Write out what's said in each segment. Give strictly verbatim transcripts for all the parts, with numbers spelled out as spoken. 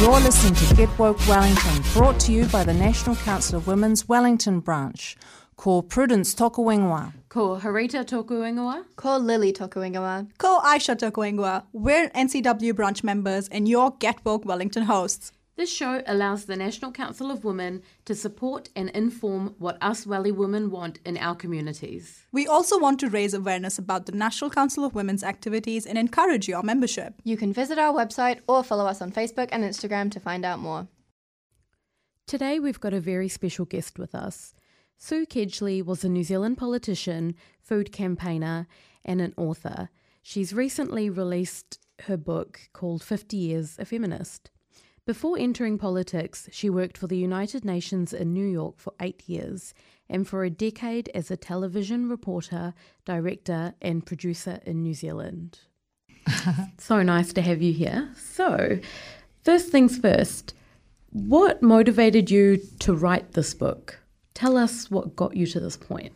You're listening to Get Woke Wellington, brought to you by the National Council of Women's Wellington Branch. Ko Prudence toku ingoa. Ko Harita toku ingoa. Ko Lily toku ingoa. Ko Aisha toku ingoa. We're N C W branch members and your Get Woke Wellington hosts. This show allows the National Council of Women to support and inform what us Welly women want in our communities. We also want to raise awareness about the National Council of Women's activities and encourage your membership. You can visit our website or follow us on Facebook and Instagram to find out more. Today we've got a very special guest with us. Sue Kedgley was a New Zealand politician, food campaigner and an author. She's recently released her book called fifty years a Feminist. Before entering politics, she worked for the United Nations in New York for eight years and for a decade as a television reporter, director and producer in New Zealand. So nice to have you here. So, first things first, what motivated you to write this book? Tell us what got you to this point.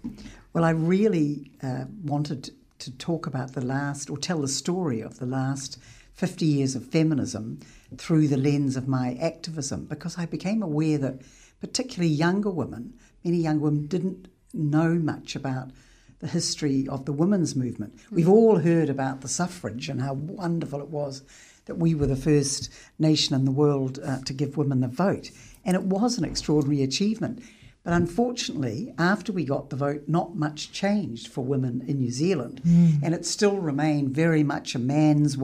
Well, I really uh, wanted to talk about the last, or tell the story of the last fifty years of feminism through the lens of my activism, because I became aware that particularly younger women, many young women didn't know much about the history of the women's movement. Mm-hmm. We've all heard about the suffrage and how wonderful it was that we were the first nation in the world uh, to give women the vote. And it was an extraordinary achievement. But unfortunately, after we got the vote, not much changed for women in New Zealand. Mm. And it still remained very much a man's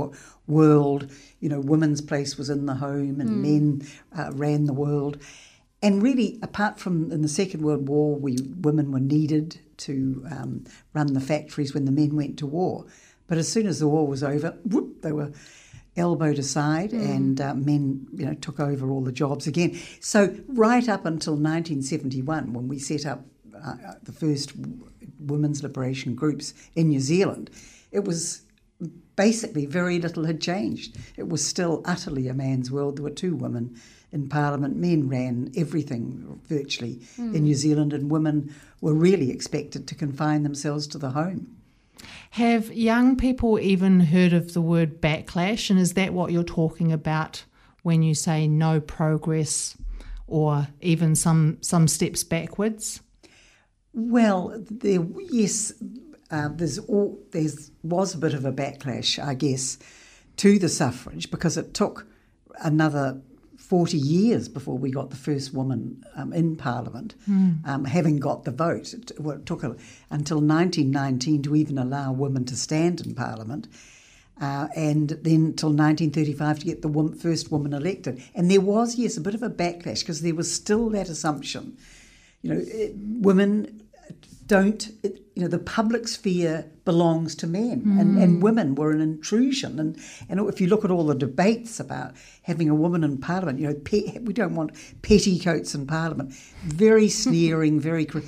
world. You know, women's place was in the home and mm. men uh, ran the world. And really, apart from in the Second World War, we women were needed to um, run the factories when the men went to war. But as soon as the war was over, whoop, they were elbowed aside mm. and uh, men, you know, took over all the jobs again. So right up until nineteen seventy-one, when we set up uh, the first women's liberation groups in New Zealand, it was basically very little had changed. It was still utterly a man's world. There were two women in Parliament. Men ran everything virtually mm. in New Zealand, and women were really expected to confine themselves to the home. Have young people even heard of the word backlash, and is that what you're talking about when you say no progress or even some some steps backwards? Well, there, yes, uh, there's all, there's was a bit of a backlash, I guess, to the suffrage, because it took another forty years before we got the first woman um, in Parliament, mm. um, having got the vote. It, well, it took a, until nineteen nineteen to even allow women to stand in Parliament, uh, and then until nineteen thirty-five to get the wom- first woman elected. And there was, yes, a bit of a backlash, because there was still that assumption. You know, it, women don't, it, you know, the public sphere belongs to men, mm. and, and women were an intrusion. And, and if you look at all the debates about having a woman in Parliament, you know, pe- we don't want petticoats in Parliament. Very sneering, very... Cr-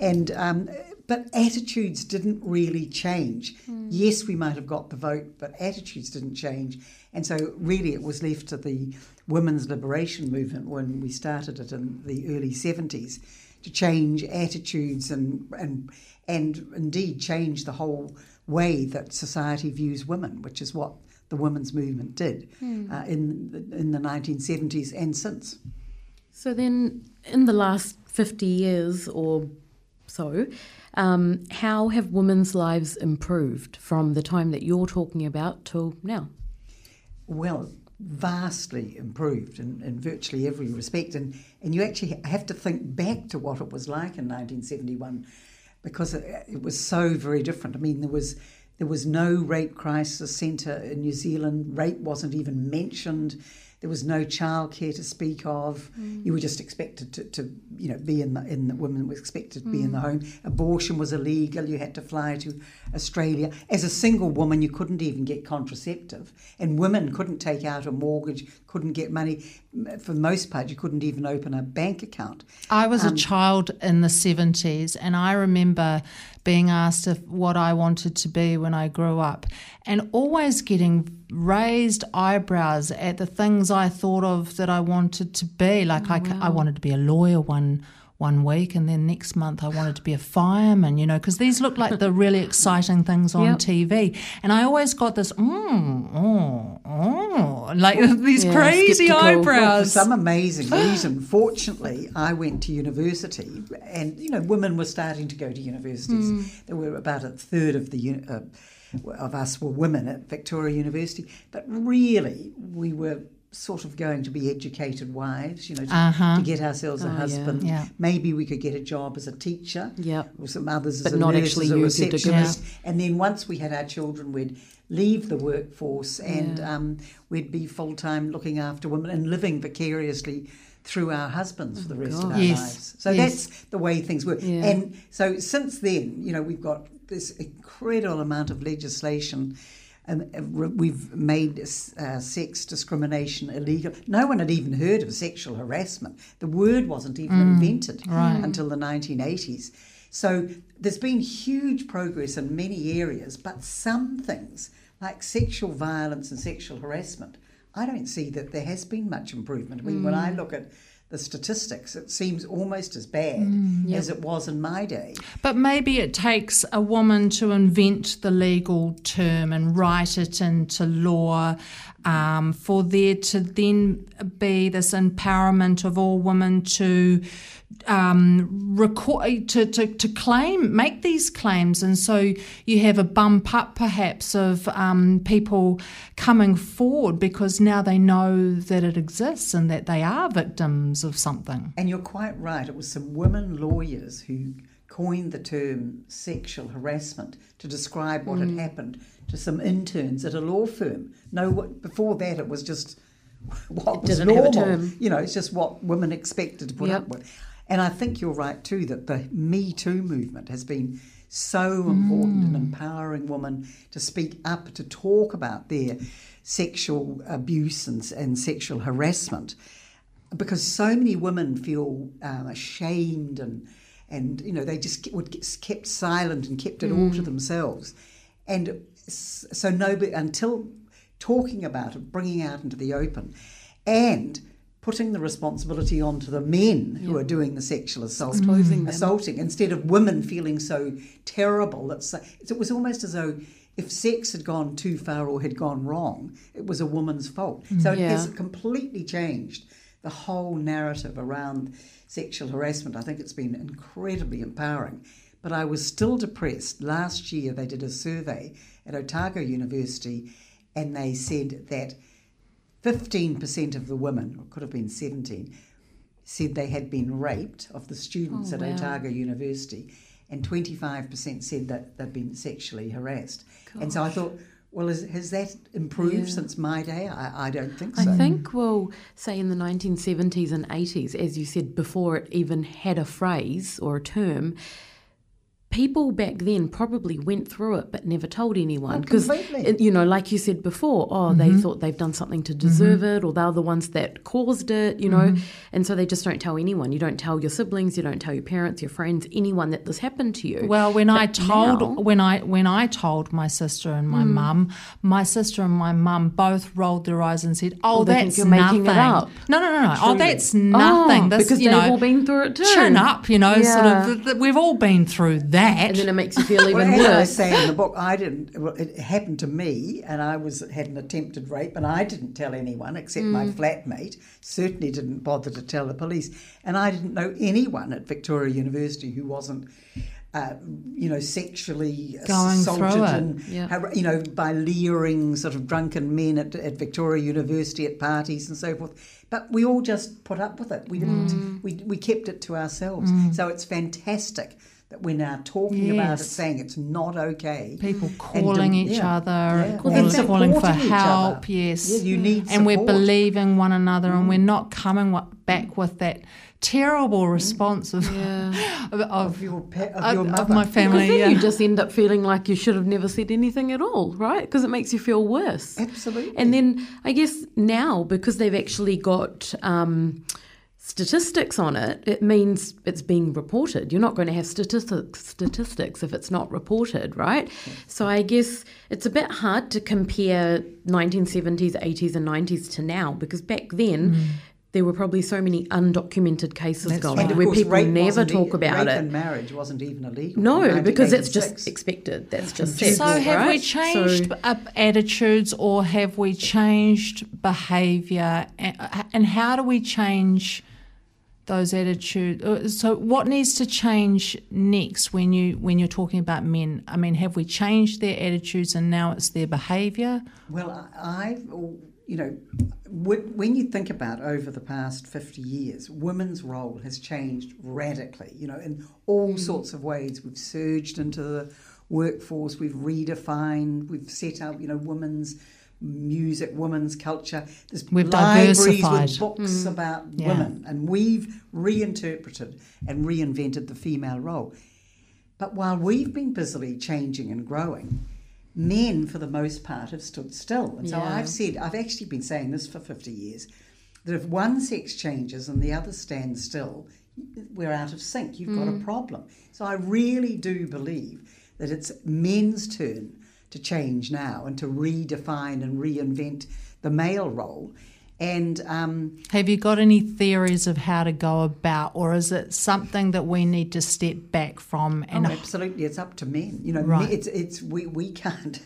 and um, but attitudes didn't really change. Mm. Yes, we might have got the vote, but attitudes didn't change. And so really it was left to the women's liberation movement when we started it in the early seventies. To change attitudes and and and indeed change the whole way that society views women, which is what the women's movement did mm. uh, in the, in the nineteen seventies and since. So then, in the last fifty years or so, um, how have women's lives improved from the time that you're talking about till now? Well, vastly improved in, in virtually every respect, and, and you actually have to think back to what it was like in nineteen seventy-one, because it, it was so very different. I mean, there was there was no rape crisis centre in New Zealand. Rape wasn't even mentioned. There was no childcare to speak of. Mm. You were just expected to, to you know, be in the, in the women were expected to mm. be in the home. Abortion was illegal. You had to fly to Australia. As a single woman, you couldn't even get contraceptive. And women couldn't take out a mortgage, couldn't get money. For the most part, you couldn't even open a bank account. I was um, a child in the seventies, and I remember being asked if what I wanted to be when I grew up, and always getting raised eyebrows at the things I thought of that I wanted to be. Like oh, I, wow. I wanted to be a lawyer one one week, and then next month I wanted to be a fireman, you know, because these look like the really exciting things on yep. T V. And I always got this, mm, oh, oh, like these yeah, crazy skeptical. eyebrows. For some amazing reason, fortunately, I went to university, and, you know, women were starting to go to universities. Mm. There were about a third of the uh, of us were women at Victoria University, but really we were sort of going to be educated wives, you know, to, uh-huh. to get ourselves a oh, husband. Yeah. Yeah. Maybe we could get a job as a teacher, yep. or some others but as a not nurse, actually as a receptionist. Yeah. And then once we had our children, we'd leave the workforce and yeah. um, we'd be full-time looking after women and living vicariously through our husbands oh, for the rest God. of our yes. lives. So yes. that's the way things work. Yeah. And so since then, you know, we've got this incredible amount of legislation. Um, we've made uh, sex discrimination illegal. No one had even heard of sexual harassment. The word wasn't even mm, invented right. until the nineteen eighties. So there's been huge progress in many areas, but some things like sexual violence and sexual harassment, I don't see that there has been much improvement. I mean, mm. when I look at the statistics, it seems almost as bad mm, yep. as it was in my day. But maybe it takes a woman to invent the legal term and write it into law um, for there to then be this empowerment of all women to um, record, to, to, to claim, make these claims. And so you have a bump up perhaps of um, people coming forward because now they know that it exists and that they are victims of something. And you're quite right. It was some women lawyers who coined the term sexual harassment to describe what mm. had happened to some interns at a law firm. No, before that it was just what it was didn't normal. Have a term. You know, it's just what women expected to put yep. up with. And I think you're right too that the Me Too movement has been so important mm. in empowering women to speak up, to talk about their sexual abuse and, and sexual harassment. Because so many women feel um, ashamed and, and, you know, they just get, would get kept silent and kept it mm. all to themselves. And so nobody, until talking about it, bringing out into the open and putting the responsibility onto the men yeah. who are doing the sexual assault, mm. assaulting, instead of women feeling so terrible. That's, it was almost as though if sex had gone too far or had gone wrong, it was a woman's fault. So yeah. it has completely changed the whole narrative around sexual harassment. I think it's been incredibly empowering. But I was still depressed. Last year they did a survey at Otago University and they said that fifteen percent of the women, or could have been seventeen, said they had been raped of the students oh, at wow. Otago University, and twenty-five percent said that they'd been sexually harassed. Gosh. And so I thought, well, is, has that improved yeah. since my day? I, I don't think so. I think, well, say in the nineteen seventies and eighties, as you said, before it even had a phrase or a term, people back then probably went through it but never told anyone. Because, oh, you know, like you said before, oh, mm-hmm. they thought they've done something to deserve mm-hmm. it, or they're the ones that caused it, you know, mm-hmm. and so they just don't tell anyone. You don't tell your siblings, you don't tell your parents, your friends, anyone that this happened to you. Well, when but I told now, when I when I told my sister and my mm. mum, my sister and my mum both rolled their eyes and said, "Oh, well, that's you're nothing." Making it up. No, no, no, no. Truly. Oh, that's nothing. Oh, this, because you they've know, all been through it too. Chin up, you know. Yeah. Sort of. Th- th- we've all been through that. And then it makes you feel even well, worse. As I say in the book, I didn't. Well, it happened to me, and I was had an attempted rape, and I didn't tell anyone except mm. my flatmate. Certainly didn't bother to tell the police, and I didn't know anyone at Victoria University who wasn't, uh, you know, sexually Going assaulted and yeah. you know, by leering sort of drunken men at, at Victoria University at parties and so forth. But we all just put up with it. We didn't. Mm. We we kept it to ourselves. Mm. So it's fantastic that we're now talking yes. about it, saying it's not okay. People calling and, each yeah. other, yeah. Calling, and calling for help, yes. yes. You need support. And we're believing one another mm. and we're not coming back with that terrible response of yeah. of, of, of, your, of, your mother. Of my family. Because then yeah. you just end up feeling like you should have never said anything at all, right? Because it makes you feel worse. Absolutely. And then I guess now, because they've actually got Um, statistics on it, it means it's being reported. You're not going to have statistics statistics if it's not reported, right? Okay. So I guess it's a bit hard to compare nineteen seventies, eighties and nineties to now, because back then mm. there were probably so many undocumented cases that's going right. where course, people never talk about it. Rape and marriage wasn't even illegal. No, because it's just expected. That's just so. So have right? we changed so, up attitudes, or have we changed behaviour? And how do we change those attitudes? So what needs to change next when you when you're talking about men? I mean, have we changed their attitudes and now it's their behaviour? Well, I've. You know, when you think about over the past fifty years, women's role has changed radically, you know, in all sorts of ways. We've surged into the workforce, we've redefined, we've set up, you know, women's music, women's culture. There's we've libraries with books mm. about yeah. women, and we've reinterpreted and reinvented the female role. But while we've been busily changing and growing, men, for the most part, have stood still. And so yeah. I've said, I've actually been saying this for fifty years, that if one sex changes and the other stands still, we're out of sync. You've mm. got a problem. So I really do believe that it's men's turn to change now and to redefine and reinvent the male role. And um, have you got any theories of how to go about, or is it something that we need to step back from? And oh, absolutely, it's up to men. You know, right. men, it's it's we we can't,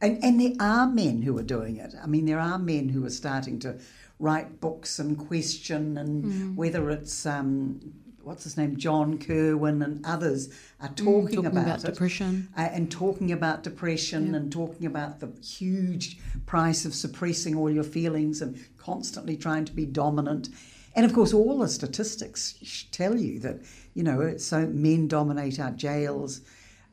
and and there are men who are doing it. I mean, there are men who are starting to write books and question, and mm. whether it's um, what's his name, John Kerwin, and others are talking, mm, talking about, about it, depression, uh, and talking about depression, yep. and talking about the huge price of suppressing all your feelings and constantly trying to be dominant. And of course, all the statistics tell you that, you know, so men dominate our jails.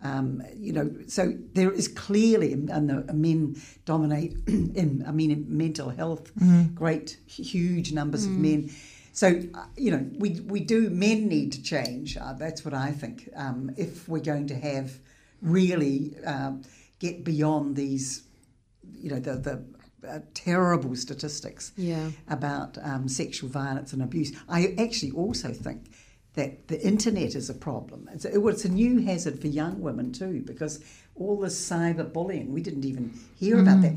Um, you know, so there is clearly, and the men dominate in, I mean, in mental health, mm-hmm. great, huge numbers mm-hmm. of men. So, you know, we we do, men need to change. Uh, that's what I think. Um, if we're going to have really uh, get beyond these, you know, the, the uh, terrible statistics yeah. about um, sexual violence and abuse. I actually also think that the internet is a problem. It's a, it's a new hazard for young women too, because all this cyberbullying, we didn't even hear mm. about that.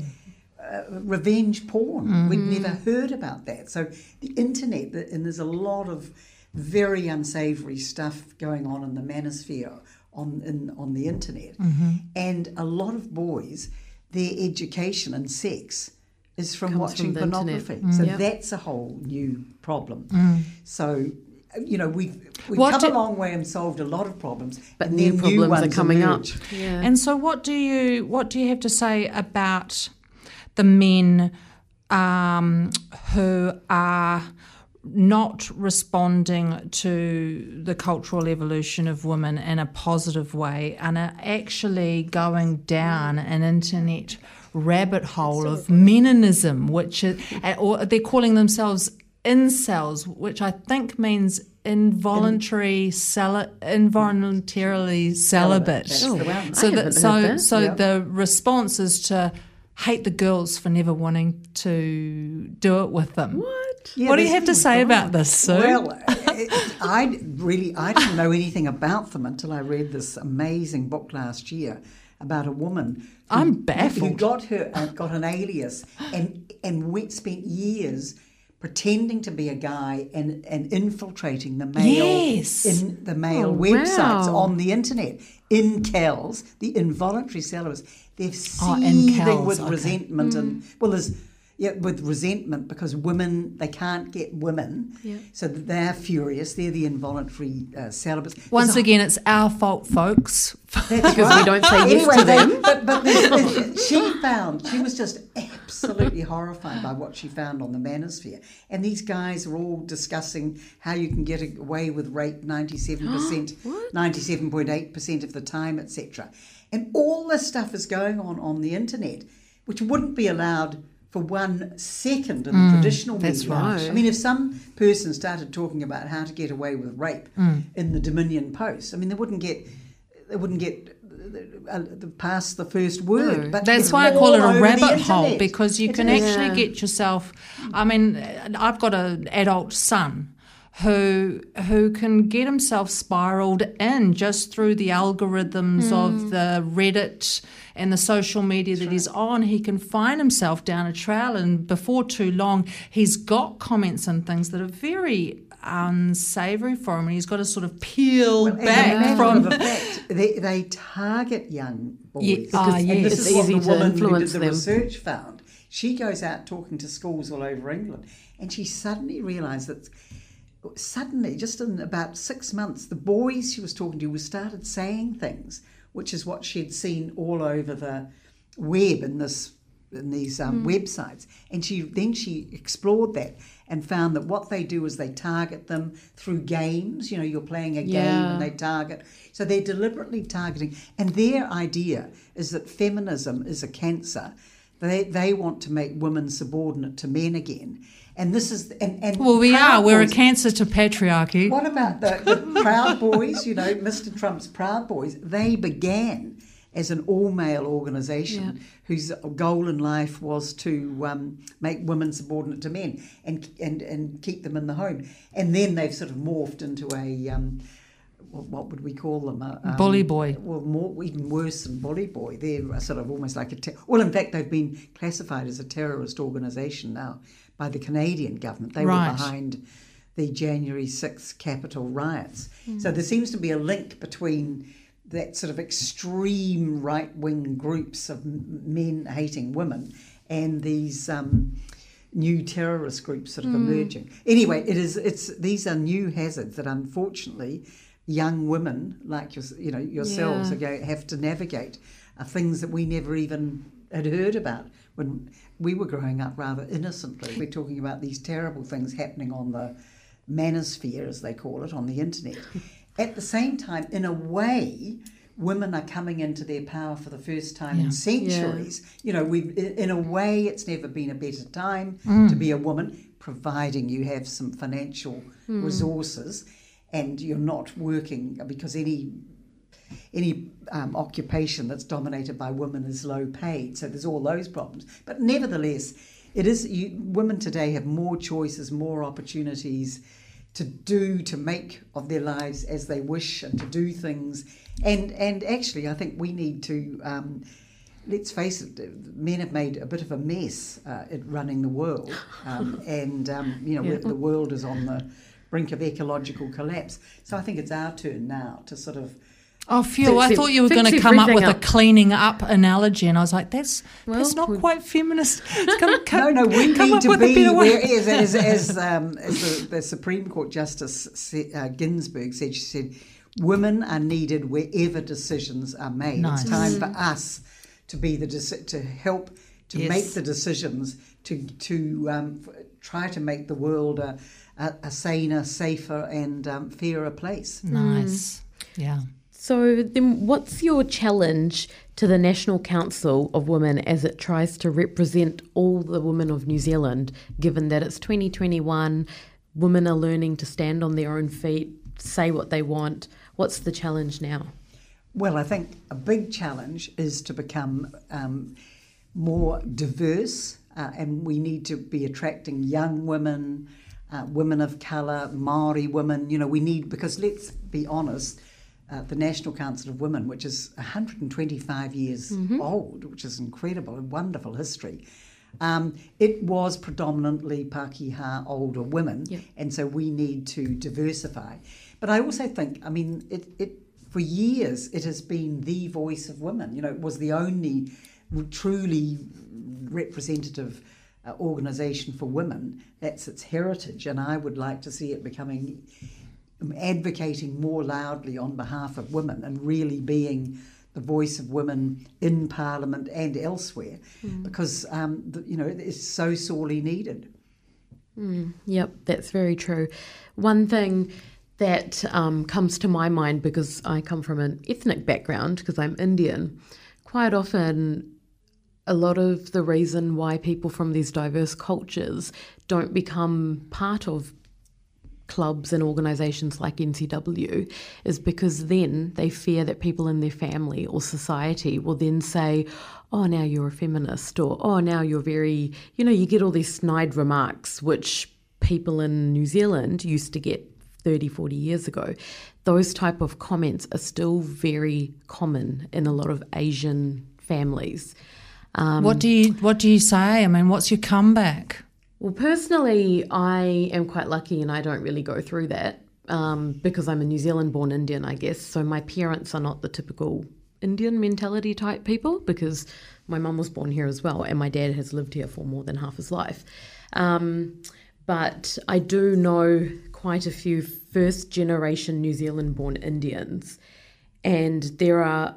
Uh, revenge porn. Mm. We'd never heard about that. So the internet, the, and there's a lot of very unsavoury stuff going on in the manosphere on in, on the internet. Mm-hmm. And a lot of boys, their education in sex is from Comes watching from pornography. Mm, so yep. that's a whole new problem. Mm. So, you know, we've, we've come do, a long way and solved a lot of problems, but new problems new ones are coming emerge. Up. Yeah. And so what do you what do you have to say about the men um, who are not responding to the cultural evolution of women in a positive way and are actually going down an internet rabbit hole of meninism, which is, or they're calling themselves incels, which I think means involuntary celi- involuntarily celibate. celibate. So, the, so, so yep. the response is to hate the girls for never wanting to do it with them. What? Yeah, what do you have to say about this, Sue? Well, it, I really I didn't know anything about them until I read this amazing book last year about a woman. Who, I'm baffled. Who got her uh, got an alias and and went, spent years pretending to be a guy and, and infiltrating the male yes. in the male oh, websites wow. on the internet. Incels, the involuntary celibates. They're seething oh, with okay. resentment mm. and well, there's yeah, with resentment because women they can't get women, yeah. so they're furious. They're the involuntary uh, celibates. Once so, again, it's our fault, folks, because right. we don't say yes anyway, to them. But, but the, the, she found she was just absolutely horrified by what she found on the manosphere. And these guys are all discussing how you can get away with rape ninety-seven percent, ninety-seven point eight percent of the time, et cetera. And all this stuff is going on on the internet, which wouldn't be allowed for one second in mm, the traditional media. That's right. I mean, if some person started talking about how to get away with rape mm. in the Dominion Post, I mean, they wouldn't get, they wouldn't get uh, past the first word. No. But that's why I call it a rabbit hole, because you it can is. actually yeah. get yourself. I mean, I've got an adult son who who can get himself spiraled in just through the algorithms mm. of the Reddit and the social media That's that right. he's on. He can find himself down a trail, and before too long, he's got comments and things that are very unsavoury for him, and he's got to sort of peel well, back from the fact they, they target young boys. Yeah. Because, oh, yes. And this it's is what the woman who did the them. research found. She goes out talking to schools all over England, and she suddenly realised that suddenly, just in about six months, the boys she was talking to started saying things, which is what she'd seen all over the web in this in these um, mm. websites. And she then she explored that and found that what they do is they target them through games. You know, you're playing a yeah. game and they target. So they're deliberately targeting. And their idea is that feminism is a cancer. They they want to make women subordinate to men again. And this is and, and well, we are. Boys. We're a cancer to patriarchy. What about the, the Proud Boys? You know, Mister Trump's Proud Boys. They began as an all-male organisation yeah. whose goal in life was to um, make women subordinate to men and and and keep them in the home. And then they've sort of morphed into a. Um, what would we call them? A, um, bully boy. Well, more even worse than bully boy. They're sort of almost like a... Ter- well, in fact, they've been classified as a terrorist organisation now by the Canadian government. They right. were behind the January sixth Capitol riots. Mm. So there seems to be a link between that sort of extreme right-wing groups of men hating women and these... Um, new terrorist groups sort of mm. emerging. Anyway, it is. It's these are new hazards that unfortunately young women like your, you know yourselves yeah. have to navigate. Are things that we never even had heard about when we were growing up rather innocently. We're talking about these terrible things happening on the manosphere, as they call it, on the internet. At the same time, in a way, women are coming into their power for the first time yeah. in centuries. Yeah. You know, we've, in a way, it's never been a better time mm. to be a woman, providing you have some financial mm. resources and you're not working, because any any um, occupation that's dominated by women is low paid. So there's all those problems. But nevertheless, it is you, women today have more choices, more opportunities to do, to make of their lives as they wish and to do things. And and actually, I think we need to, um, let's face it, men have made a bit of a mess uh, at running the world. Um, and, um, you know, yeah. the world is on the brink of ecological collapse. So I think it's our turn now to sort of... Oh, phew, I thought you were going to come up with up. a cleaning up analogy, and I was like, that's well, that's not quite feminist. Come, come, no, no, we come need to be, where, as, as, as, um, as the, the Supreme Court Justice uh, Ginsburg said, she said, women are needed wherever decisions are made. Nice. It's time mm. for us to be the deci- to help to yes. make the decisions, to to um, f- try to make the world a, a, a saner, safer and um, fairer place. Nice, mm. yeah. So then what's your challenge to the National Council of Women as it tries to represent all the women of New Zealand, given that it's twenty twenty-one, women are learning to stand on their own feet, say what they want? What's the challenge now? Well, I think a big challenge is to become um, more diverse, uh, and we need to be attracting young women, uh, women of colour, Māori women. You know, we need, because let's be honest, Uh, the National Council of Women, which is one hundred twenty-five years mm-hmm. old, which is incredible, a wonderful history. Um, it was predominantly Pākehā older women, yep. and so we need to diversify. But I also think, I mean, it, it for years it has been the voice of women. You know, it was the only truly representative uh, organisation for women. That's its heritage, and I would like to see it becoming... advocating more loudly on behalf of women and really being the voice of women in Parliament and elsewhere, mm. because um, the, you know it's so sorely needed. Mm, yep, that's very true. One thing that um, comes to my mind, because I come from an ethnic background, because I'm Indian, quite often a lot of the reason why people from these diverse cultures don't become part of clubs and organisations like N C W is because then they fear that people in their family or society will then say, oh, now you're a feminist, or oh, now you're very, you know, you get all these snide remarks which people in New Zealand used to get thirty, forty years ago, those type of comments are still very common in a lot of Asian families. Um, what do you What do you say? I mean, what's your comeback? Well, personally, I am quite lucky and I don't really go through that um, because I'm a New Zealand-born Indian, I guess. So my parents are not the typical Indian mentality type people because my mum was born here as well and my dad has lived here for more than half his life. Um, but I do know quite a few first-generation New Zealand-born Indians, and there are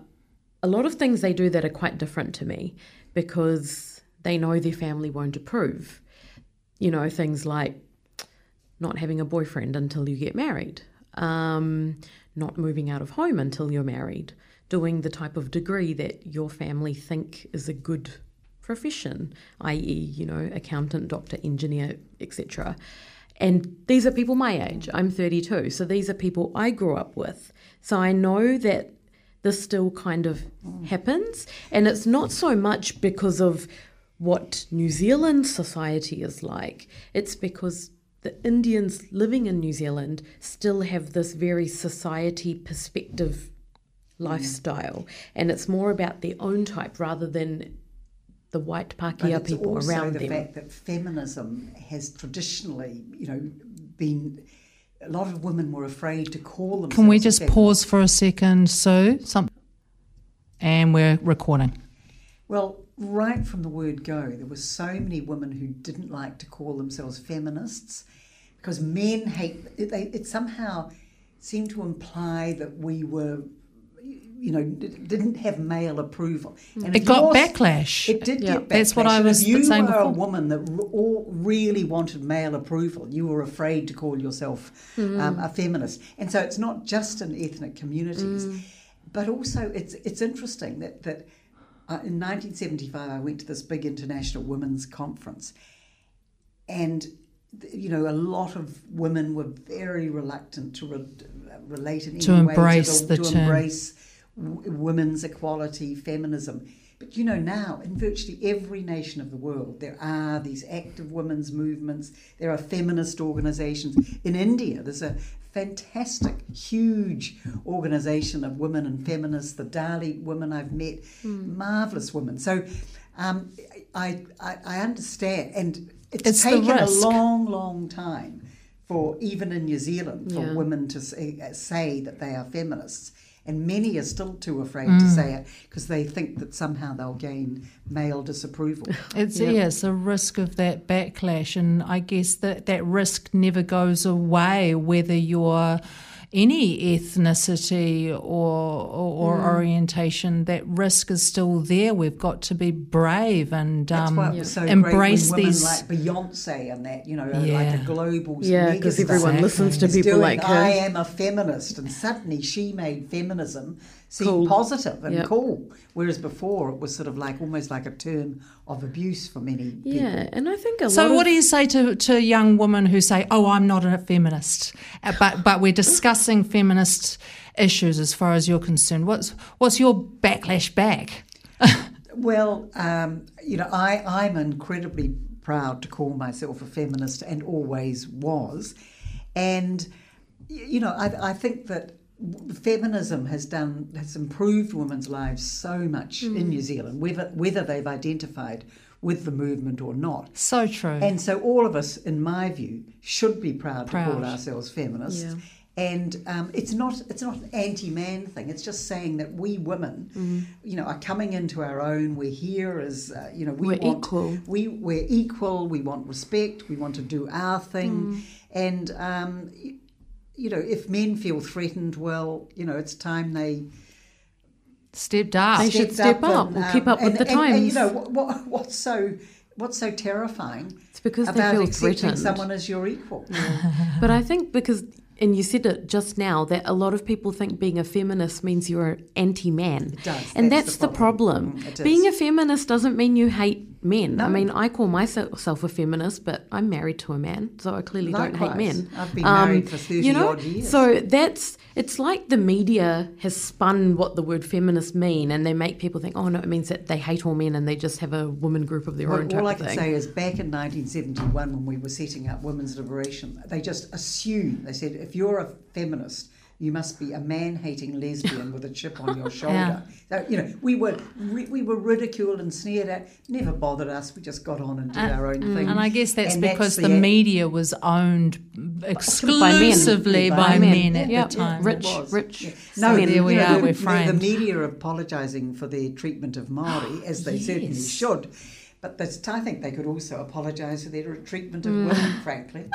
a lot of things they do that are quite different to me because they know their family won't approve. You know, things like not having a boyfriend until you get married, um, not moving out of home until you're married, doing the type of degree that your family think is a good profession, that is, you know, accountant, doctor, engineer, et cetera. And these are people my age. I'm thirty-two, so these are people I grew up with. So I know that this still kind of happens, and it's not so much because of what New Zealand society is like. It's because the Indians living in New Zealand still have this very society perspective lifestyle, and it's more about their own type rather than the white Pākehā people around them. But it's also the fact that feminism has traditionally, you know, been... A lot of women were afraid to call themselves. Can we just pause for a second, Sue? Some, and we're recording. Well... Right from the word go, there were so many women who didn't like to call themselves feminists because men hate it. They, it somehow seemed to imply that we were, you know, didn't have male approval. And it got course, backlash. It did yeah, get backlash. That's what I was saying before. If you were a woman that all really wanted male approval, you were afraid to call yourself mm. um, a feminist. And so it's not just in ethnic communities, mm. but also it's it's interesting that that. Uh, in nineteen seventy-five, I went to this big international women's conference, and you know, a lot of women were very reluctant to re- relate in any to way embrace to, the, the to embrace w- women's equality, feminism. But you know, now in virtually every nation of the world, there are these active women's movements. There are feminist organisations. In India, there's a fantastic, huge organisation of women and feminists, the Dalit women I've met, mm. marvellous women. So um, I, I I understand, and it's, it's taken a long, long time for, even in New Zealand, for yeah. women to say, say that they are feminists. And many are still too afraid mm. to say it because they think that somehow they'll gain male disapproval. It's yeah. yeah, it's the risk of that backlash, and I guess that, that risk never goes away, whether you're any ethnicity or or, or mm. orientation. That risk is still there. We've got to be brave and um, That's why it was so embrace great when these women like Beyonce and that, you know, yeah. like a global yeah, because everyone listens to people doing, like her. I am a feminist, and suddenly she made feminism seem cool. positive and yep. cool, whereas before it was sort of like almost like a term of abuse for many yeah, people. Yeah, and I think a so lot. So, what do you say to to young women who say, "Oh, I'm not a feminist," but but we're discussing feminist issues as far as you're concerned? What's what's your backlash back? Well, um, you know, I, I'm incredibly proud to call myself a feminist and always was. And, you know, I, I think that feminism has done has improved women's lives so much mm. in New Zealand, whether, whether they've identified with the movement or not. So true. And so all of us, in my view, should be proud, proud. to call ourselves feminists. Yeah. And um, it's not it's not an anti-man thing. It's just saying that we women, mm. you know, are coming into our own. We're here as, uh, you know, we we're want, equal. We, we're equal. We want respect. We want to do our thing. Mm. And, um, you, you know, if men feel threatened, well, you know, it's time they... Stepped up. They should step up, up and, um, or keep up with and, the and, times. And, you know, what, what, what's so... What's so terrifying it's because they about feel accepting threatened. Someone as your equal? Yeah. But I think because, and you said it just now, that a lot of people think being a feminist means you're an anti-man. It does. And that's, that's the problem. The problem. Mm, being a feminist doesn't mean you hate men. No. I mean, I call myself a feminist, but I'm married to a man, so I clearly Likewise. don't hate men. I've been um, married for thirty you know? odd years. So that's, it's like the media has spun what the word feminist mean, and they make people think, oh no, it means that they hate all men and they just have a woman group of their well, own type of thing. All I can say is back in nineteen seventy-one when we were setting up women's liberation, they just assumed, they said, if you're a feminist, you must be a man-hating lesbian with a chip on your shoulder. Yeah. So, you know, we were we were ridiculed and sneered at. Never bothered us. We just got on and did uh, our own mm, thing. And I guess that's and because that's the, the media was owned exclusively by men, by by men. men at yeah, the time. Yeah, rich, rich. Yeah. No, so there you we know, are. The, we're framed. The media are apologising for their treatment of Māori, as they yes. certainly should. But that's, I think they could also apologise for their treatment of mm. women, frankly.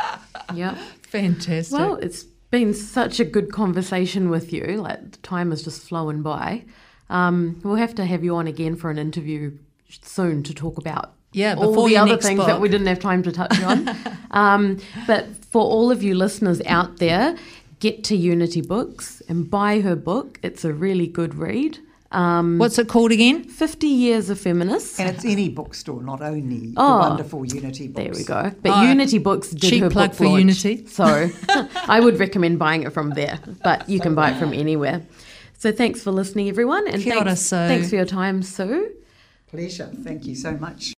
Yeah, fantastic. Well, it's been such a good conversation with you. Like, the time has just flown by. Um, we'll have to have you on again for an interview soon to talk about yeah, all the other things book. that we didn't have time to touch on. um, but for all of you listeners out there, get to Unity Books and buy her book. It's a really good read. Um, What's it called again? fifty Years of Feminists. And it's any bookstore, not only oh, the wonderful Unity Books. There we go. But oh, Unity Books did cheap her plug book for launch, Unity. So I would recommend buying it from there, but you so can buy it from anywhere. So thanks for listening, everyone. And Kia ora, thanks, Sue. Thanks for your time, Sue. Pleasure. Thank you so much.